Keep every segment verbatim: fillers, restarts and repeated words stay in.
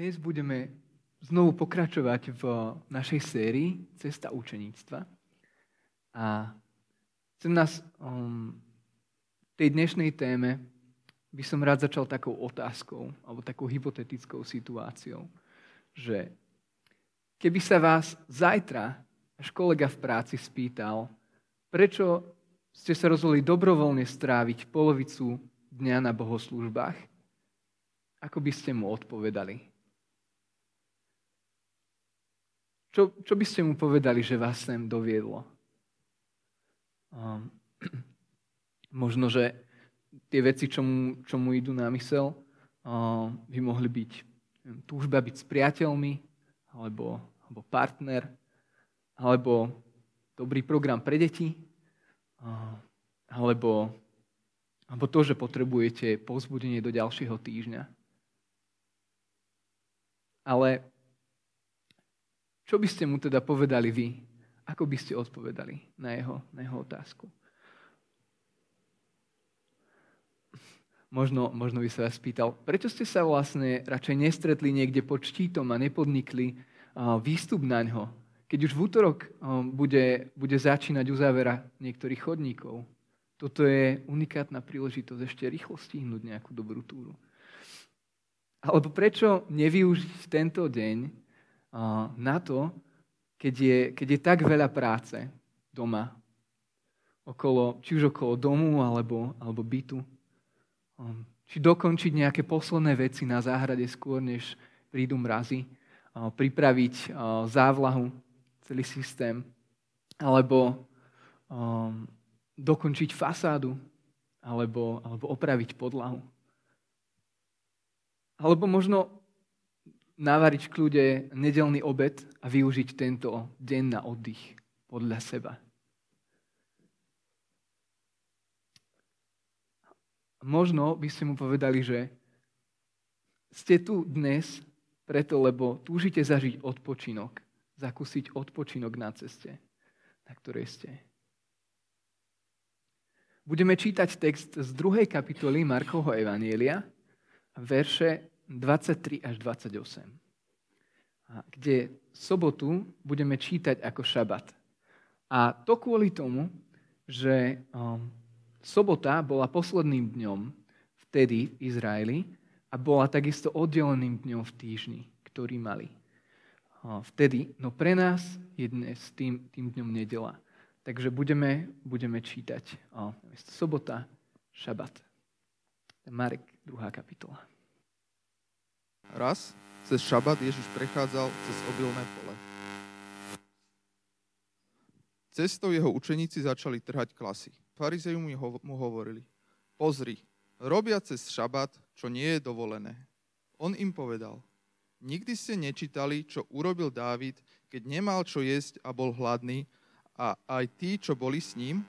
Dnes budeme znovu pokračovať v našej sérii Cesta učeníctva. A chcem nás um, v tej dnešnej téme by som rád začal takou otázkou alebo takou hypotetickou situáciou, že keby sa vás zajtra až kolega v práci spýtal, prečo ste sa rozhodli dobrovoľne stráviť polovicu dňa na bohoslúžbách, ako by ste mu odpovedali? Čo, čo by ste mu povedali, že vás sem doviedlo? Um, možno, že tie veci, čo mu, čo mu idú na mysel, um, by mohli byť neviem, túžba byť s priateľmi, alebo, alebo partner, alebo dobrý program pre deti, um, alebo, alebo to, že potrebujete povzbudenie do ďalšieho týždňa. Ale čo by ste mu teda povedali vy? Ako by ste odpovedali na jeho, na jeho otázku? Možno, možno by sa vás pýtal, prečo ste sa vlastne radšej nestretli niekde pod štítom a nepodnikli uh, výstup na ňo, keď už v útorok um, bude, bude začínať uzávera niektorých chodníkov. Toto je unikátna príležitosť ešte rýchlo stihnúť nejakú dobrú túru. Alebo prečo nevyužiť tento deň na to, keď je, keď je tak veľa práce doma, okolo, či už okolo domu alebo, alebo bytu. Či dokončiť nejaké posledné veci na záhrade skôr, než prídu mrazy, pripraviť závlahu, celý systém, alebo dokončiť fasádu, alebo, alebo opraviť podlahu. Alebo možno navariť v kľude nedeľný obed a využiť tento deň na oddych podľa seba. Možno by ste mu povedali, že ste tu dnes preto, lebo túžite zažiť odpočinok, zakúsiť odpočinok na ceste, na ktorej ste. Budeme čítať text z druhej kapitoly Markovho evanjelia, verše dvadsaťtri až dvadsaťosem, kde sobotu budeme čítať ako šabat. A to kvôli tomu, že sobota bola posledným dňom vtedy v Izraeli a bola takisto oddeleným dňom v týždni, ktorý mali vtedy. No pre nás je dnes tým, tým dňom nedeľa. Takže budeme, budeme čítať sobota, šabat. Marek, druhá kapitola. Raz, cez šabat Ježiš prechádzal cez obilné pole. Cestou jeho učeníci začali trhať klasy. Farizeji mu hovorili, pozri, robia cez šabat, čo nie je dovolené. On im povedal, nikdy ste nečítali, čo urobil Dávid, keď nemal čo jesť a bol hladný, a aj tí, čo boli s ním,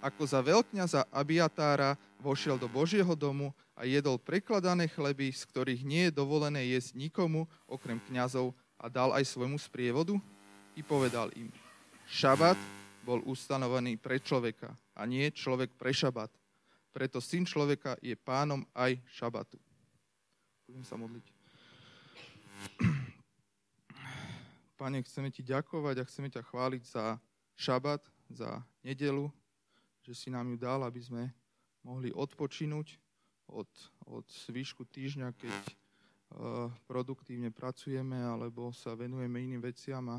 ako za veľkňaza Abiatára vošiel do Božieho domu a jedol prekladané chleby, z ktorých nie je dovolené jesť nikomu, okrem kňazov, a dal aj svojmu sprievodu? I povedal im, šabat bol ustanovený pre človeka a nie človek pre šabat. Preto Syn človeka je pánom aj šabatu. Budem sa modliť. Pane, chceme Ti ďakovať a chceme Ťa chváliť za šabat, za nedeľu, že si nám ju dal, aby sme mohli odpočinúť od, od zvyšku týždňa, keď e, produktívne pracujeme alebo sa venujeme iným veciam. A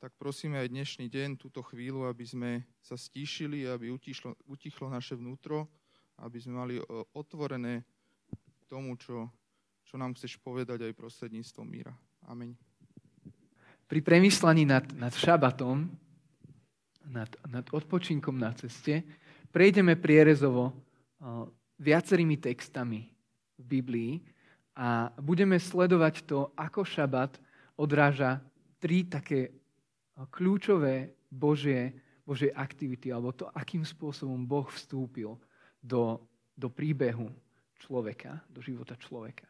tak prosíme aj dnešný deň, túto chvíľu, aby sme sa stíšili, aby utišlo, utichlo naše vnútro, aby sme mali otvorené k tomu, čo, čo nám chceš povedať aj prostredníctvom míra. Amen. Pri premýšľaní nad, nad šabatom, Nad, nad odpočinkom na ceste, prejdeme prierezovo viacerými textami v Biblii a budeme sledovať to, ako šabat odráža tri také kľúčové Božie, Božie aktivity, alebo to, akým spôsobom Boh vstúpil do, do príbehu človeka, do života človeka.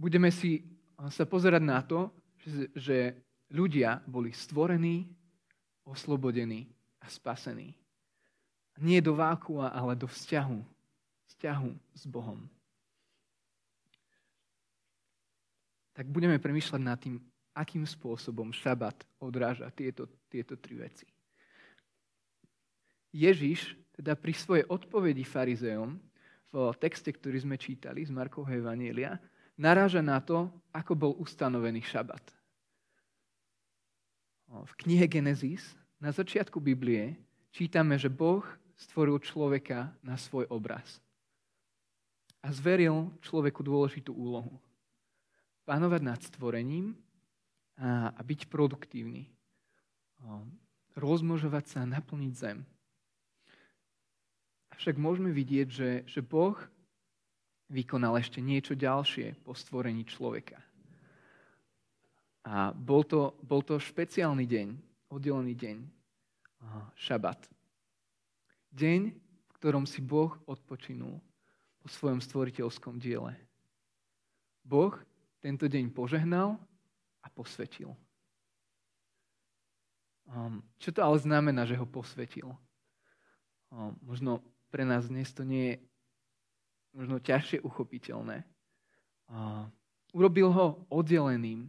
Budeme si sa pozerať na to, že, že ľudia boli stvorení, oslobodení a spasení. Nie do vákua, ale do vzťahu. Vzťahu s Bohom. tak budeme premýšľať nad tým, akým spôsobom šabat odráža tieto, tieto tri veci. Ježiš teda pri svojej odpovedi farizeom v texte, ktorý sme čítali z Markovho evanjelia, naráža na to, ako bol ustanovený šabat. V knihe Genesis na začiatku Biblie čítame, že Boh stvoril človeka na svoj obraz a zveril človeku dôležitú úlohu. Panovať nad stvorením a byť produktívny. Rozmnožovať sa, naplniť zem. Avšak môžeme vidieť, že, že Boh vykonal ešte niečo ďalšie po stvorení človeka. A bol to, bol to špeciálny deň, oddelený deň, šabat. Deň, v ktorom si Boh odpočinul po svojom stvoriteľskom diele. Boh tento deň požehnal a posvetil. Um, čo to ale znamená, že ho posvetil? Um, možno pre nás dnes to nie je možno ťažšie uchopiteľné. Uh, urobil ho oddeleným,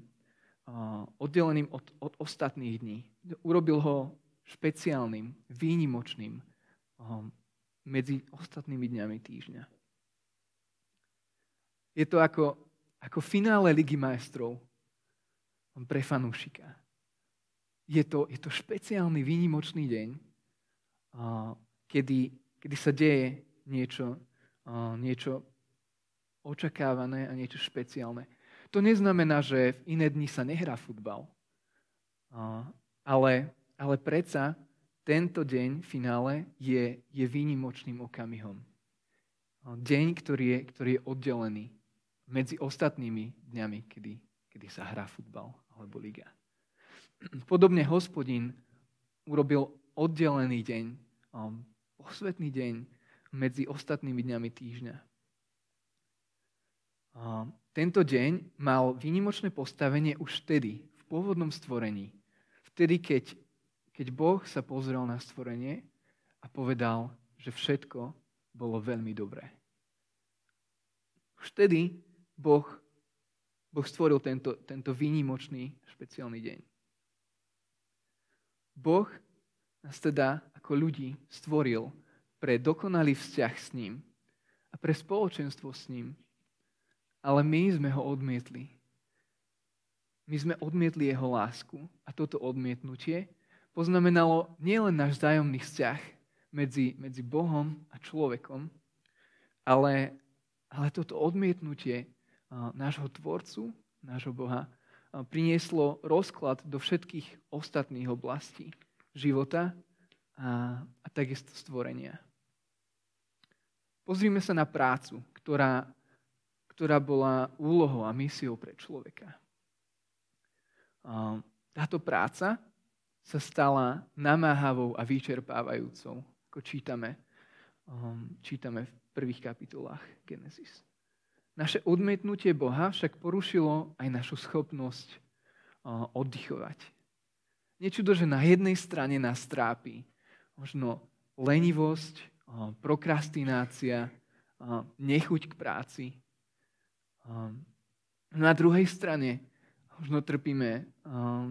uh, oddeleným od, od ostatných dní. Urobil ho špeciálnym, výnimočným um, medzi ostatnými dňami týždňa. Je to ako Ako finále Ligy majstrov pre fanúšika. Je to, je to špeciálny, výnimočný deň, kedy, kedy sa deje niečo, niečo očakávané a niečo špeciálne. To neznamená, že v iné dni sa nehrá futbal, ale, ale predsa tento deň v finále je, je výnimočným okamihom. Deň, ktorý je, ktorý je oddelený medzi ostatnými dňami, kedy, kedy sa hrá futbal alebo liga. Podobne Hospodin urobil oddelený deň, posvätný deň medzi ostatnými dňami týždňa. Tento deň mal výnimočné postavenie už vtedy, v pôvodnom stvorení. Vtedy, keď, keď Boh sa pozrel na stvorenie a povedal, že všetko bolo veľmi dobré. Už vtedy Boh, boh stvoril tento, tento výnimočný, špeciálny deň. Boh nás teda ako ľudí stvoril pre dokonalý vzťah s ním a pre spoločenstvo s ním, ale my sme ho odmietli. My sme odmietli jeho lásku a toto odmietnutie poznamenalo nielen náš vzájomný vzťah medzi, medzi Bohom a človekom, ale, ale toto odmietnutie nášho Tvorcu, nášho Boha, prinieslo rozklad do všetkých ostatných oblastí života a, a takisto stvorenia. Pozrime sa na prácu, ktorá, ktorá bola úlohou a misiou pre človeka. Táto práca sa stala namáhavou a vyčerpávajúcou, ako čítame, čítame v prvých kapitolách Genesis. Naše odmietnutie Boha však porušilo aj našu schopnosť oddychovať. Nečudo, že na jednej strane nás trápi možno lenivosť, prokrastinácia, nechuť k práci. Na druhej strane možno trpíme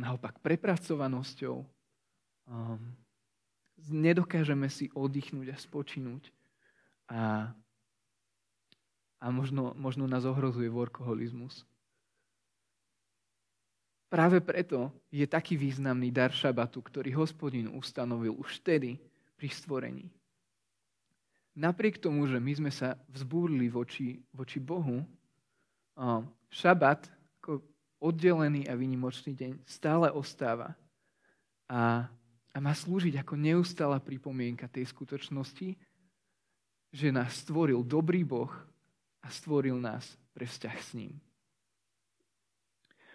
naopak prepracovanosťou. Nedokážeme si oddychnúť a spočinúť a A možno, možno nás ohrozuje workoholizmus. Práve preto je taký významný dar šabatu, ktorý Hospodin ustanovil už vtedy pri stvorení. Napriek tomu, že my sme sa vzbúrili voči, voči Bohu, šabat ako oddelený a výnimočný deň stále ostáva a, a má slúžiť ako neustála pripomienka tej skutočnosti, že nás stvoril dobrý Boh a stvoril nás pre vzťah s ním.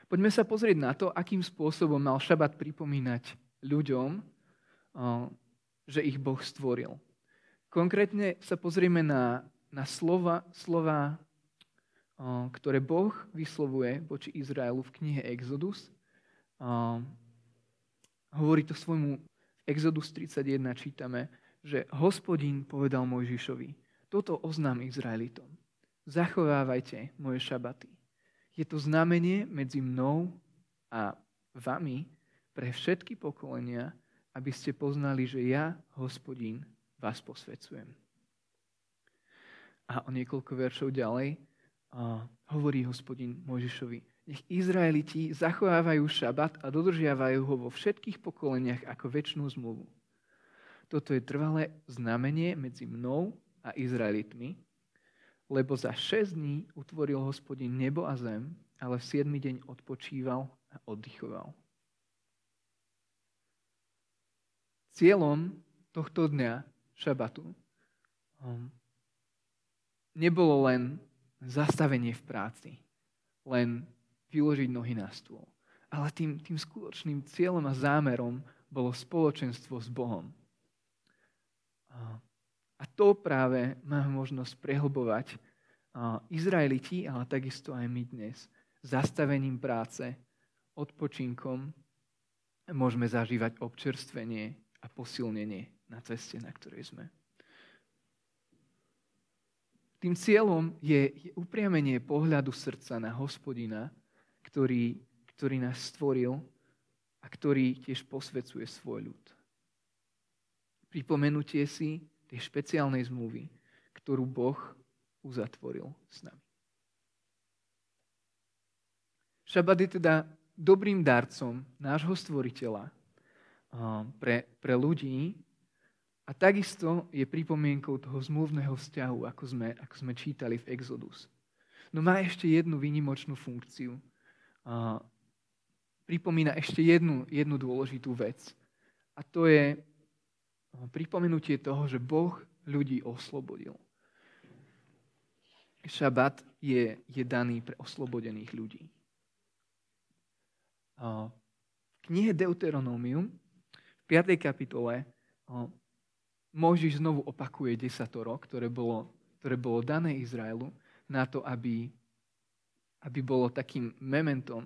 Poďme sa pozrieť na to, akým spôsobom mal šabat pripomínať ľuďom, že ich Boh stvoril. Konkrétne sa pozrieme na, na slova, slova, ktoré Boh vyslovuje voči Izraelu v knihe Exodus. Hovorí to svojmu, v Exodus tridsaťjeden čítame, že Hospodin povedal Mojžišovi, toto oznám Izraelitom. Zachovávajte moje šabaty. Je to znamenie medzi mnou a vami pre všetky pokolenia, aby ste poznali, že ja, Hospodín, vás posväcujem. A o niekoľko veršov ďalej uh, hovorí Hospodín Mojžišovi: Nech Izraeliti zachovávajú šabat a dodržiavajú ho vo všetkých pokoleniach ako večnú zmluvu. Toto je trvalé znamenie medzi mnou a Izraelitmi, lebo za šesť dní utvoril Hospodin nebo a zem, ale v siedmy deň odpočíval a oddychoval. Cieľom tohto dňa, šabatu, nebolo len zastavenie v práci, len vyložiť nohy na stôl. Ale tým, tým skutočným cieľom a zámerom bolo spoločenstvo s Bohom. A to práve máme možnosť prehlbovať Izraeliti, ale takisto aj my dnes. Zastavením práce, odpočinkom môžeme zažívať občerstvenie a posilnenie na ceste, na ktorej sme. Tým cieľom je upriamenie pohľadu srdca na Hospodina, ktorý, ktorý nás stvoril a ktorý tiež posvecuje svoj ľud. Pripomenutie si tej špeciálnej zmluvy, ktorú Boh uzatvoril s nami. Šabat je teda dobrým darcom nášho stvoriteľa pre, pre ľudí a takisto je pripomienkou toho zmluvného vzťahu, ako sme, ako sme čítali v Exodus. No má ešte jednu výnimočnú funkciu. Pripomína ešte jednu, jednu dôležitú vec. A to je pripomenutie toho, že Boh ľudí oslobodil. Šabat je, je daný pre oslobodených ľudí. V knihe Deuteronomium v piatej kapitole Mojžiš znovu opakuje desatoro, ktoré bolo, ktoré bolo dané Izraelu na to, aby, aby bolo takým mementom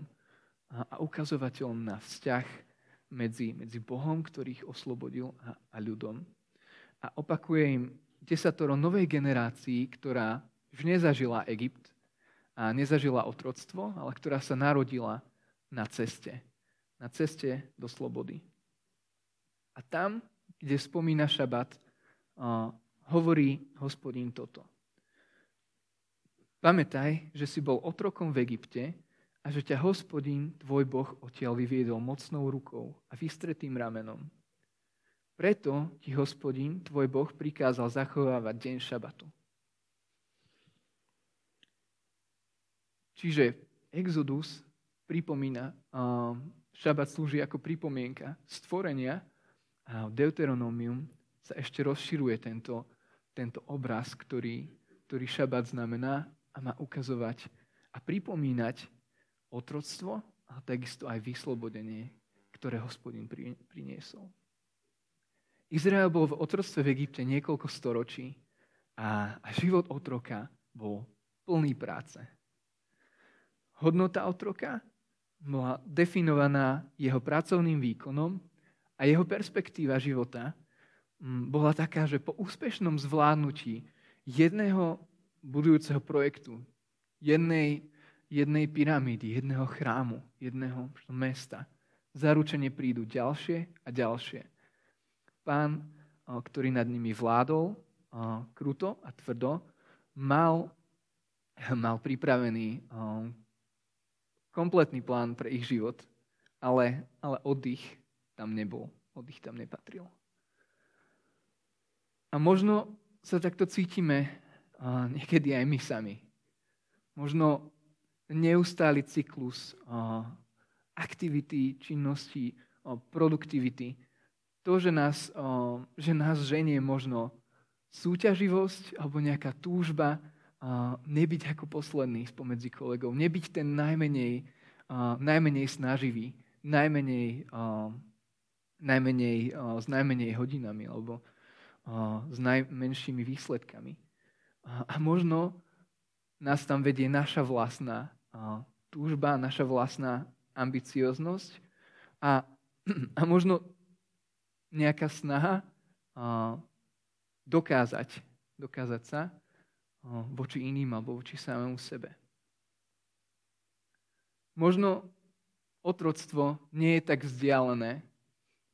a ukazovateľom na vzťah Medzi, medzi Bohom, ktorý ich oslobodil, a, a ľudom. A opakuje im desatoro novej generácii, ktorá už nezažila Egypt a nezažila otroctvo, ale ktorá sa narodila na ceste. Na ceste do slobody. A tam, kde spomína šabat, uh, hovorí Hospodín toto: Pamätaj, že si bol otrokom v Egypte, a že ťa Hospodín, tvoj Boh, odtiaľ vyviedol mocnou rukou a vystretým ramenom. Preto ti Hospodín, tvoj Boh, prikázal zachovávať deň šabatu. Čiže Exodus pripomína, šabat slúži ako pripomienka stvorenia a v Deuteronomium sa ešte rozširuje tento, tento obraz, ktorý, ktorý šabat znamená a má ukazovať a pripomínať otroctvo, a takisto aj vyslobodenie, ktoré Hospodin priniesol. Izrael bol v otroctve v Egypte niekoľko storočí a život otroka bol plný práce. Hodnota otroka bola definovaná jeho pracovným výkonom a jeho perspektíva života bola taká, že po úspešnom zvládnutí jedného budujúceho projektu, jednej jednej pyramídy, jedného chrámu, jedného mesta. Zaručene prídu ďalšie a ďalšie. Pán, ktorý nad nimi vládol kruto a tvrdo, mal, mal pripravený kompletný plán pre ich život, ale, ale oddych tam nebol, oddych tam nepatril. A možno sa takto cítime niekedy aj my sami. Možno neustály cyklus uh, aktivity, činnosti, uh, produktivity. To, že nás, uh, že nás ženie možno súťaživosť alebo nejaká túžba uh, nebyť ako posledný spomedzi kolegov, nebyť ten najmenej, uh, najmenej snaživý, najmenej, uh, najmenej uh, s najmenej hodinami alebo uh, s najmenšími výsledkami. Uh, a možno nás tam vedie naša vlastná túžba, naša vlastná ambicioznosť a, a možno nejaká snaha a, dokázať, dokázať sa a, voči iným alebo voči samému sebe. Možno otroctvo nie je tak vzdialené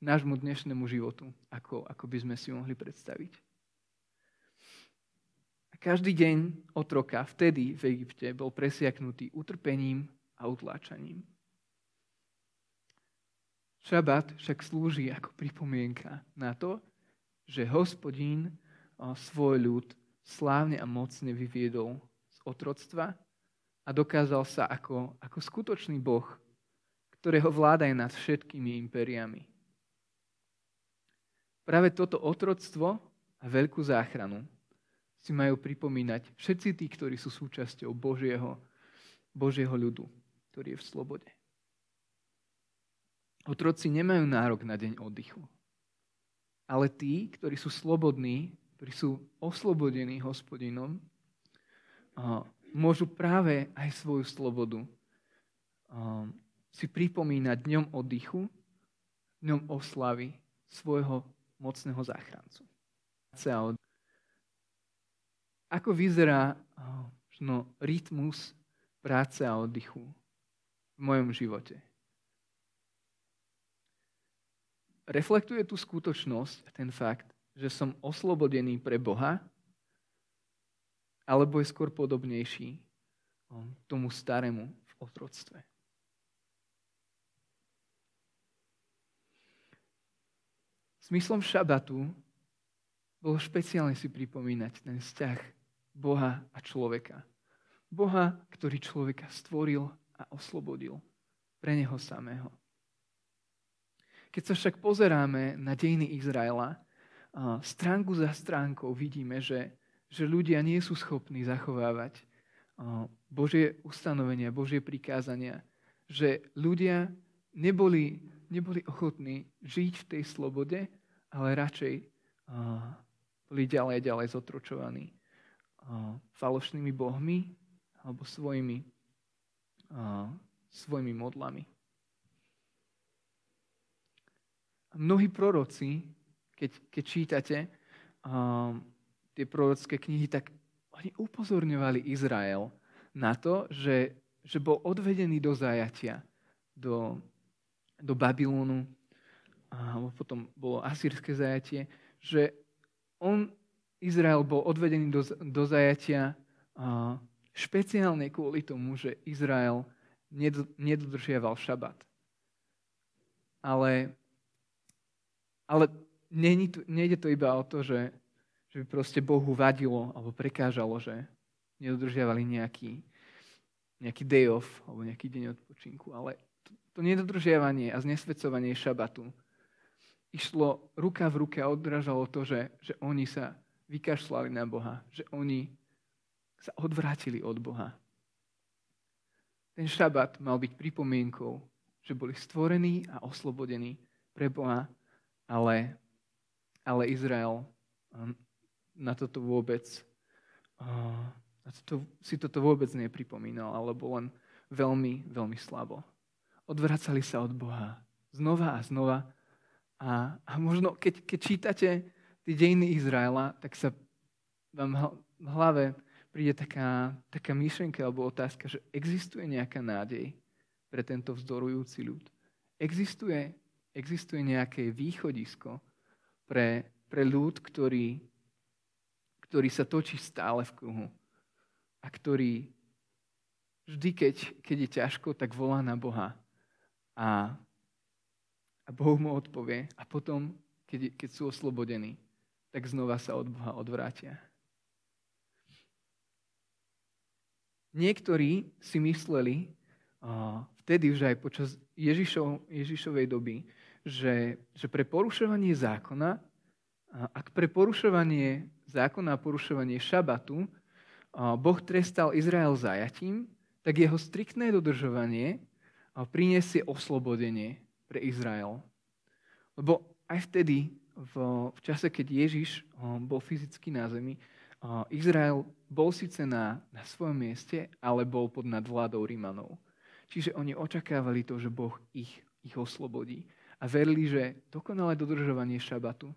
nášmu dnešnému životu, ako, ako by sme si mohli predstaviť. A každý deň otroka vtedy v Egypte bol presiaknutý utrpením a utláčaním. Šabat však slúži ako pripomienka na to, že Hospodín svoj ľud slávne a mocne vyviedol z otroctva a dokázal sa ako, ako skutočný Boh, ktorého vláda je nad všetkými impériami. Práve toto otroctvo a veľkú záchranu si majú pripomínať všetci tí, ktorí sú súčasťou Božieho, Božieho ľudu, ktorý je v slobode. Otroci nemajú nárok na deň oddychu. Ale tí, ktorí sú slobodní, ktorí sú oslobodení Hospodinom, môžu práve aj svoju slobodu si pripomínať dňom oddychu, dňom oslavy svojho mocného záchrancu. Ako vyzerá no, rytmus práce a oddychu v mojom živote? Reflektuje tú skutočnosť, ten fakt, že som oslobodený pre Boha, alebo je skôr podobnejší tomu starému v otroctve. Smyslom šabatu bolo špeciálne si pripomínať ten vzťah Boha a človeka. Boha, ktorý človeka stvoril a oslobodil pre neho samého. Keď sa však pozeráme na dejiny Izraela, stránku za stránkou vidíme, že, že ľudia nie sú schopní zachovávať Božie ustanovenia, Božie prikázania, že ľudia neboli, neboli ochotní žiť v tej slobode, ale radšej boli ďalej a ďalej zotročovaní falošnými bohmi alebo svojimi, svojimi modlami. Mnohí proroci, keď, keď čítate um, tie prorocké knihy, tak oni upozorňovali Izrael na to, že, že bol odvedený do zajatia, do, do Babylonu, a potom bolo asýrske zajatie, že on, Izrael, bol odvedený do, do zajatia uh, špeciálne kvôli tomu, že Izrael nedodržiaval šabat. Ale Ale nejde to iba o to, že, že by proste Bohu vadilo alebo prekážalo, že nedodržiavali nejaký, nejaký day off alebo nejaký deň odpočinku. Ale to, to nedodržiavanie a znesvedcovanie šabatu išlo ruka v ruke a odrážalo to, že, že oni sa vykašľali na Boha, že oni sa odvrátili od Boha. Ten šabat mal byť pripomienkou, že boli stvorení a oslobodení pre Boha, Ale, ale Izrael na toto vôbec, na toto, si toto vôbec nepripomínal, alebo len veľmi, veľmi slabo. Odvracali sa od Boha znova a znova. A, a možno, keď, keď čítate tie dejiny Izraela, tak sa vám v hlave príde taká, taká myšlienka alebo otázka, že existuje nejaká nádej pre tento vzdorujúci ľud. Existuje Existuje nejaké východisko pre, pre ľud, ktorý, ktorý sa točí stále v kruhu a ktorý vždy, keď, keď je ťažko, tak volá na Boha a, a Boh mu odpovie a potom, keď, keď sú oslobodení, tak znova sa od Boha odvrátia. Niektorí si mysleli vtedy už aj počas Ježišov, Ježišovej doby, že, že pre porušovanie zákona, ak pre porušovanie zákona a porušovanie šabatu Boh trestal Izrael zajatím, tak jeho striktné dodržovanie priniesie oslobodenie pre Izrael. Lebo aj vtedy, v, v čase, keď Ježiš bol fyzicky na zemi, Izrael bol síce na, na svojom mieste, ale bol pod nadvládou Rimanov. Čiže oni očakávali to, že Boh ich, ich oslobodí. A verili, že dokonalé dodržovanie šabatu,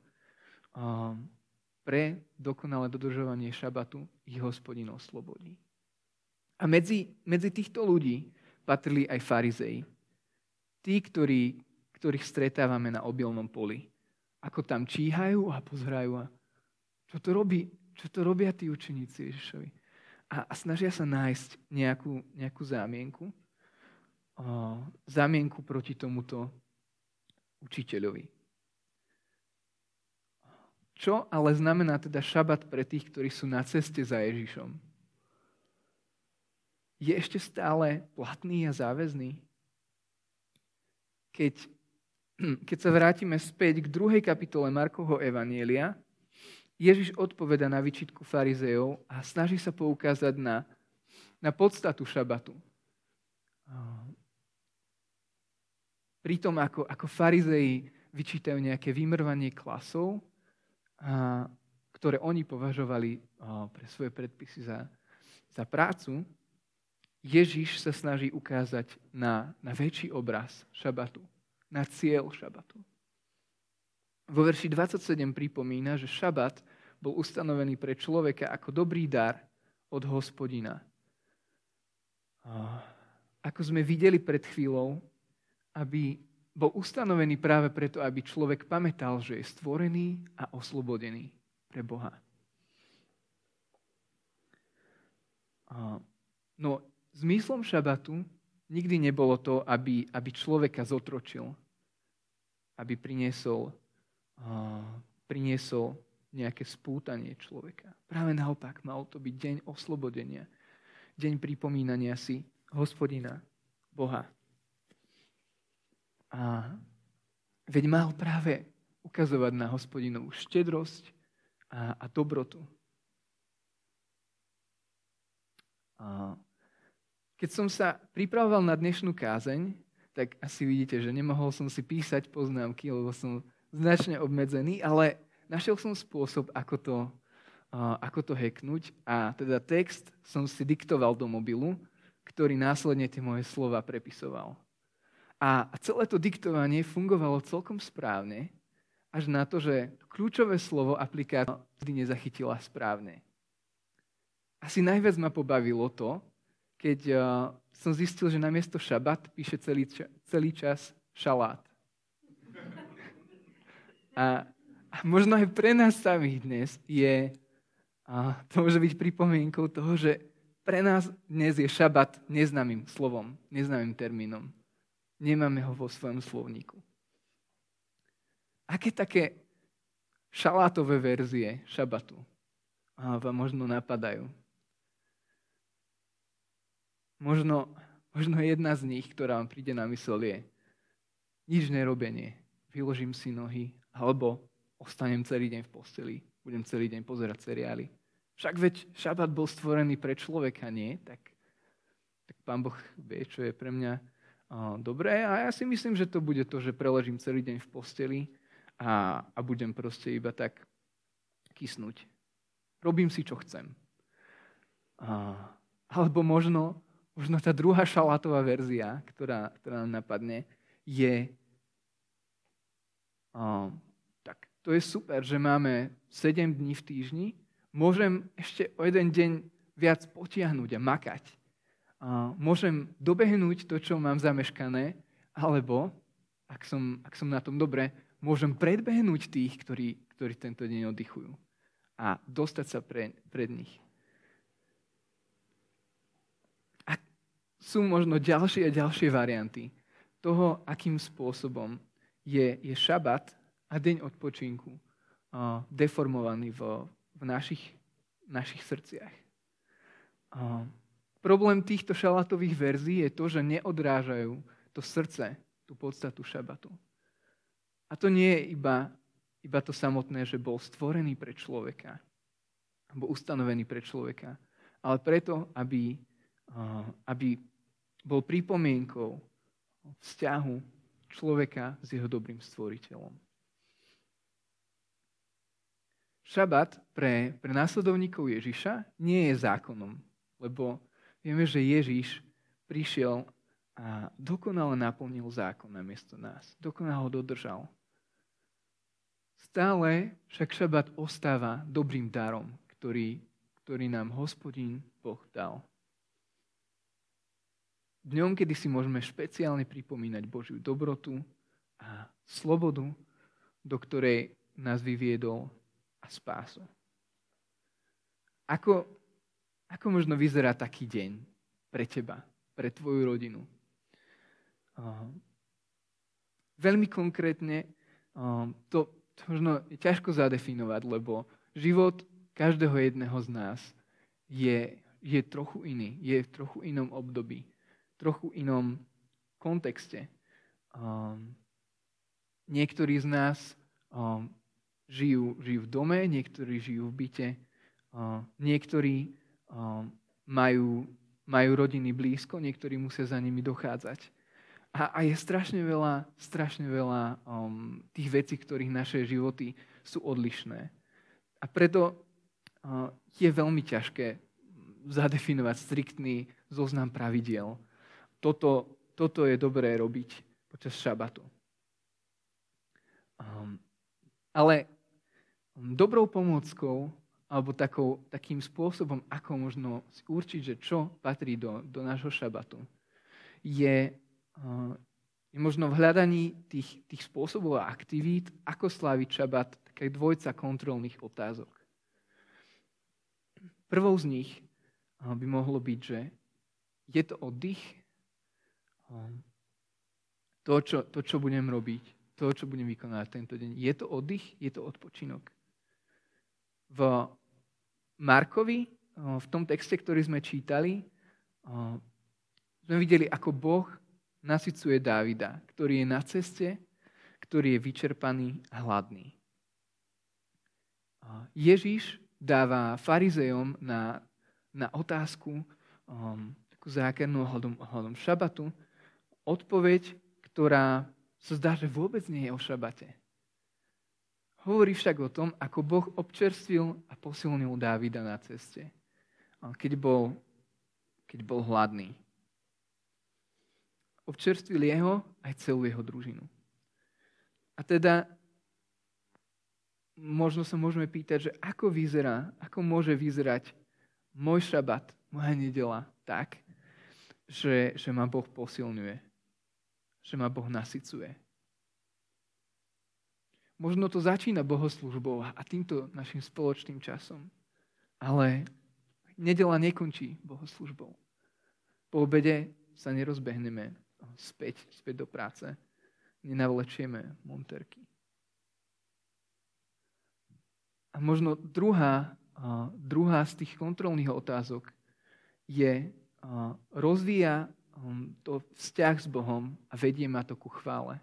pre dokonalé dodržovanie šabatu ich Hospodin oslobodí. A medzi, medzi týchto ľudí patrili aj farizei. Tí, ktorí, ktorých stretávame na obilnom poli. Ako tam číhajú a pozerajú. Čo to robí? Čo to robia tí učeníci Ježišovi? A, a snažia sa nájsť nejakú, nejakú zámienku. O, zámienku proti tomuto učiteľovi. Čo ale znamená teda šabat pre tých, ktorí sú na ceste za Ježišom? Je ešte stále platný a záväzný? Keď, keď sa vrátime späť k druhej kapitole Markovho evanjelia, Ježiš odpoveda na výčitku farizejov a snaží sa poukázať na, na podstatu šabatu. Pri tom, ako, ako farizeji vyčítajú nejaké vymrvanie klasov, a, ktoré oni považovali a, pre svoje predpisy za, za prácu, Ježiš sa snaží ukázať na, na väčší obraz šabatu, na cieľ šabatu. Vo verši dvadsaťsedem pripomína, že šabat bol ustanovený pre človeka ako dobrý dar od Hospodina. Ako sme videli pred chvíľou, aby bol ustanovený práve preto, aby človek pamätal, že je stvorený a oslobodený pre Boha. No, zmyslom šabatu nikdy nebolo to, aby, aby človeka zotročil, aby priniesol priniesol nejaké spútanie človeka. Práve naopak, mal to byť deň oslobodenia, deň pripomínania si Hospodina, Boha. A veď mal práve ukazovať na Hospodinovú štedrosť a, a dobrotu. A keď som sa pripravoval na dnešnú kázeň, tak asi vidíte, že nemohol som si písať poznámky, lebo som značne obmedzený, ale našiel som spôsob, ako to, uh, ako to hacknúť. A teda text som si diktoval do mobilu, ktorý následne tie moje slova prepisoval. A celé to diktovanie fungovalo celkom správne, až na to, že kľúčové slovo aplikácia vždy nezachytila správne. Asi najviac ma pobavilo to, keď uh, som zistil, že namiesto šabat píše celý, ča- celý čas šalát. A možno aj pre nás samých dnes je, a to môže byť pripomienkou toho, že pre nás dnes je šabat neznámym slovom, neznámym termínom. Nemáme ho vo svojom slovníku. Aké také šalátové verzie šabatu vám možno napadajú? Možno, možno jedna z nich, ktorá vám príde na mysel, je nič nerobenie, vyložím si nohy, alebo ostanem celý deň v posteli, budem celý deň pozerať seriály. Však veď šabat bol stvorený pre človeka, nie? Tak, tak Pán Boh vie, čo je pre mňa dobré. A ja si myslím, že to bude to, že preležím celý deň v posteli a, a budem proste iba tak kysnúť. Robím si, čo chcem. A, alebo možno, možno tá druhá šalátová verzia, ktorá, ktorá nám napadne, je... Uh, tak to je super, že máme sedem dní v týždni, môžem ešte o jeden deň viac potiahnuť a makať. Uh, môžem dobehnúť to, čo mám zameškané, alebo, ak som, ak som na tom dobre, môžem predbehnúť tých, ktorí, ktorí tento deň oddychujú a dostať sa pre, pred nich. A sú možno ďalšie a ďalšie varianty toho, akým spôsobom Je, je šabat a deň odpočinku uh, deformovaný v, v našich, našich srdciach. Uh, problém týchto šalatových verzií je to, že neodrážajú to srdce, tú podstatu šabatu. A to nie je iba, iba to samotné, že bol stvorený pre človeka, alebo ustanovený pre človeka, ale preto, aby, uh, aby bol pripomienkou vzťahu človeka s jeho dobrým stvoriteľom. Šabat pre, pre následovníkov Ježiša nie je zákonom, lebo vieme, že Ježiš prišiel a dokonale naplnil zákon namiesto nás. Dokonale ho dodržal. Stále však šabat ostáva dobrým darom, ktorý, ktorý nám Hospodin Boh dal. Dňom, kedy si môžeme špeciálne pripomínať Božiu dobrotu a slobodu, do ktorej nás vyviedol a spásol. Ako, ako možno vyzerá taký deň pre teba, pre tvoju rodinu? Veľmi konkrétne, to, to možno je ťažko zadefinovať, lebo život každého jedného z nás je, je trochu iný, je v trochu inom období, trochu inom kontexte. Um, niektorí z nás um, žijú, žijú v dome, niektorí žijú v byte, um, niektorí um, majú, majú rodiny blízko, niektorí musia za nimi dochádzať. A, a je strašne veľa, strašne veľa um, tých vecí, ktorých naše životy sú odlišné. A preto uh, je veľmi ťažké zadefinovať striktný zoznam pravidiel. Toto, toto je dobré robiť počas šabatu. Um, ale dobrou pomôckou alebo takou, takým spôsobom, ako možno si určiť, že čo patrí do, do nášho šabatu, je, uh, je možno v hľadaní tých, tých spôsobov a aktivít, ako sláviť šabat, také dvojca kontrolných otázok. Prvou z nich by mohlo byť, že je to oddych, to čo, to, čo budem robiť, to, čo budem vykonávať tento deň. Je to oddych, je to odpočinok. V Markovi, v tom texte, ktorý sme čítali, sme videli, ako Boh nasycuje Dávida, ktorý je na ceste, ktorý je vyčerpaný a hladný. Ježiš dáva farizejom na na otázku, um, takú zákernú ohľadom, ohľadom šabatu, odpoveď, ktorá sa zdá, že vôbec nie je o šabate. Hovorí však o tom, ako Boh občerstvil a posilnil Dávida na ceste, keď bol, keď bol hladný. Občerstvil jeho aj celú jeho družinu. A teda možno sa môžeme pýtať, že ako vyzerá, ako môže vyzerať môj šabat, moja nedeľa tak, že, že ma Boh posilňuje, že ma Boh nasycuje. Možno to začína bohoslužbou a týmto našim spoločným časom, ale nedeľa nekončí bohoslužbou. Po obede sa nerozbehneme späť, späť do práce, nenavlečieme monterky. A možno druhá Uh, druhá z tých kontrolných otázok je uh, rozvíja um, to vzťah s Bohom a vedie ma to ku chvále.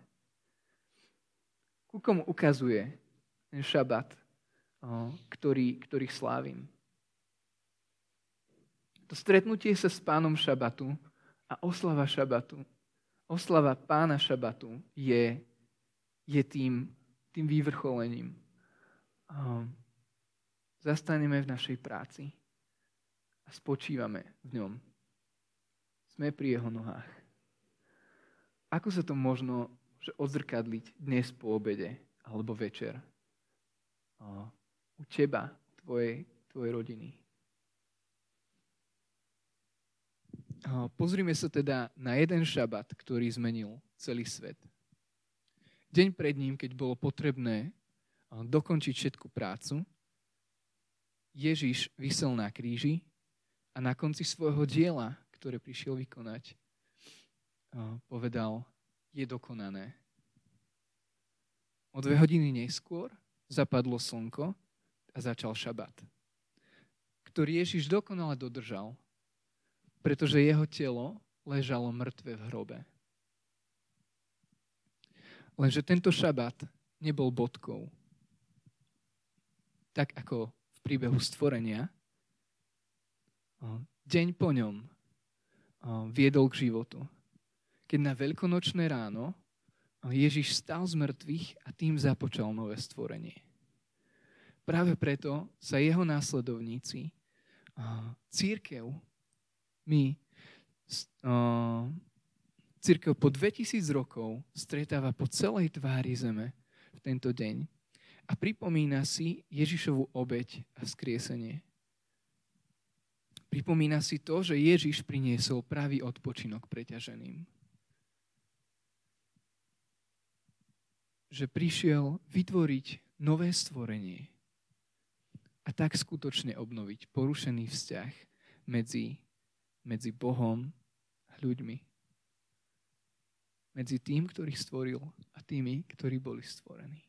Ku komu ukazuje ten šabat, uh, ktorý, ktorý slávim? To stretnutie sa s pánom šabatu a oslava šabatu, oslava pána šabatu je, je tým, tým vyvrcholením. Uh, Zastaneme v našej práci a spočívame v ňom. Sme pri jeho nohách. Ako sa to možno odzrkadliť dnes po obede alebo večer? U teba, tvojej, tvojej rodiny. Pozrime sa teda na jeden šabat, ktorý zmenil celý svet. Deň pred ním, keď bolo potrebné dokončiť všetku prácu, Ježiš visel na kríži a na konci svojho diela, ktoré prišiel vykonať, povedal, je dokonané. O dve hodiny neskôr zapadlo slnko a začal šabat, ktorý Ježiš dokonale dodržal, pretože jeho telo ležalo mŕtve v hrobe. Lenže tento šabat nebol bodkou. Tak ako príbehu stvorenia, deň po ňom viedol k životu. Keď na veľkonočné ráno Ježiš vstal z mŕtvych a tým započal nové stvorenie. Práve preto sa jeho následovníci, cirkev, my, cirkev po dvetisíc rokov stretáva po celej tvári zeme v tento deň a pripomína si Ježišovu obeť a vzkriesenie. Pripomína si to, že Ježiš priniesol pravý odpočinok preťaženým. Že prišiel vytvoriť nové stvorenie a tak skutočne obnoviť porušený vzťah medzi, medzi Bohom a ľuďmi. Medzi tým, ktorý stvoril, a tými, ktorí boli stvorení.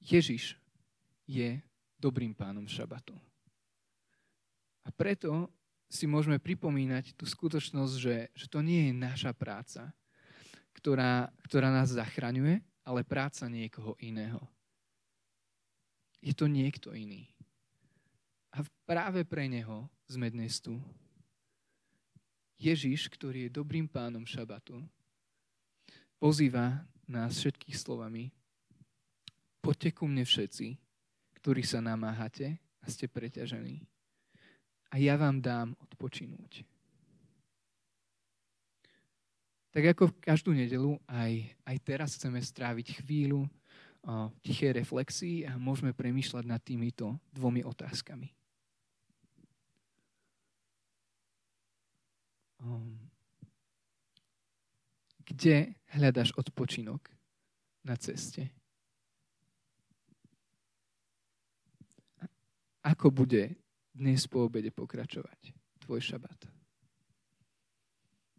Ježiš je dobrým pánom šabatu. A preto si môžeme pripomínať tú skutočnosť, že, že to nie je naša práca, ktorá, ktorá nás zachraňuje, ale práca niekoho iného. Je to niekto iný. A práve pre neho sme dnes tu. Ježiš, ktorý je dobrým pánom šabatu, pozýva nás všetkých slovami: poďte ku mne všetci, ktorí sa namáhate a ste preťažení, a ja vám dám odpočinúť. Tak ako každú nedeľu, aj, aj teraz chceme stráviť chvíľu v tichej reflexii a môžeme premýšľať nad týmito dvomi otázkami. Kde hľadaš odpočinok na ceste? Ako bude dnes po obede pokračovať tvoj šabát?